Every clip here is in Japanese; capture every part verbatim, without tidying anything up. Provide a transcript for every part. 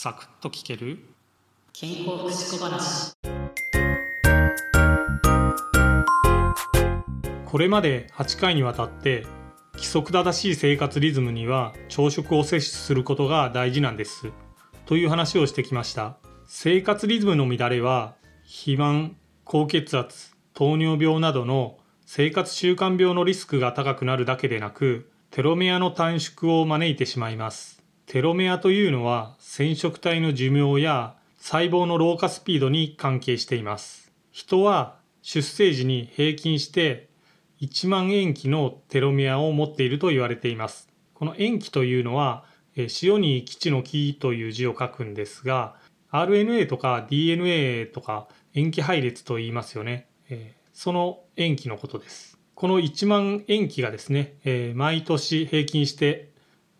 サクッと聞ける健康福祉小話。これまではちかいにわたって規則正しい生活リズムには朝食を摂取することが大事なんですという話をしてきました。生活リズムの乱れは肥満、高血圧、糖尿病などの生活習慣病のリスクが高くなるだけでなく、テロメアの短縮を招いてしまいます。テロメアというのは染色体の寿命や細胞の老化スピードに関係しています。人は出生時に平均していちまん塩基のテロメアを持っていると言われています。この塩基というのは塩に基地の基という字を書くんですが、 アールエヌエー とか ディーエヌエー とか塩基配列と言いますよね、えー、その塩基のことです。このいちまん塩基がですね、えー、毎年平均して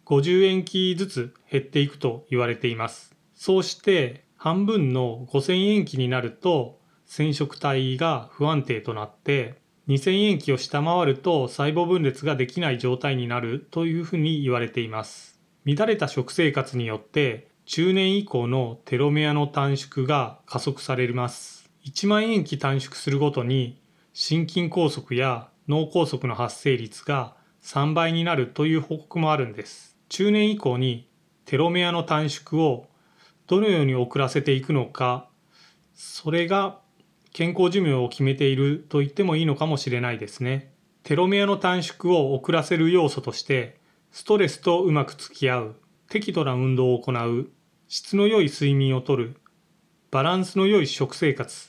ごじゅう塩基ずつ減っていくと言われています。そうして半分のごせん塩基になると染色体が不安定となって、にせん塩基を下回ると細胞分裂ができない状態になるというふうに言われています。乱れた食生活によって中年以降のテロメアの短縮が加速されます。いちまん塩基短縮するごとに心筋梗塞や脳梗塞の発生率がさんばいになるという報告もあるんです。中年以降にテロメアの短縮をどのように遅らせていくのか、それが健康寿命を決めていると言ってもいいのかもしれないですね。テロメアの短縮を遅らせる要素として、ストレスとうまく付き合う、適度な運動を行う、質の良い睡眠をとる、バランスの良い食生活、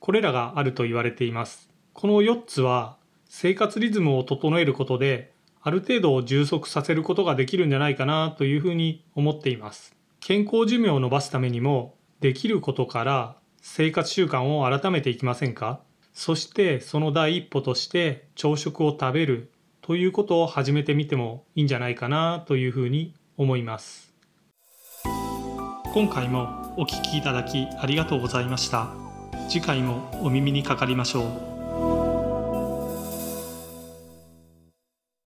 これらがあると言われています。このよっつは生活リズムを整えることで、ある程度充足させることができるんじゃないかなというふうに思っています。健康寿命を伸ばすためにもできることから生活習慣を改めていきませんか。そしてその第一歩として朝食を食べるということを始めてみてもいいんじゃないかなというふうに思います。今回もお聞きいただきありがとうございました。次回もお耳にかかりましょう。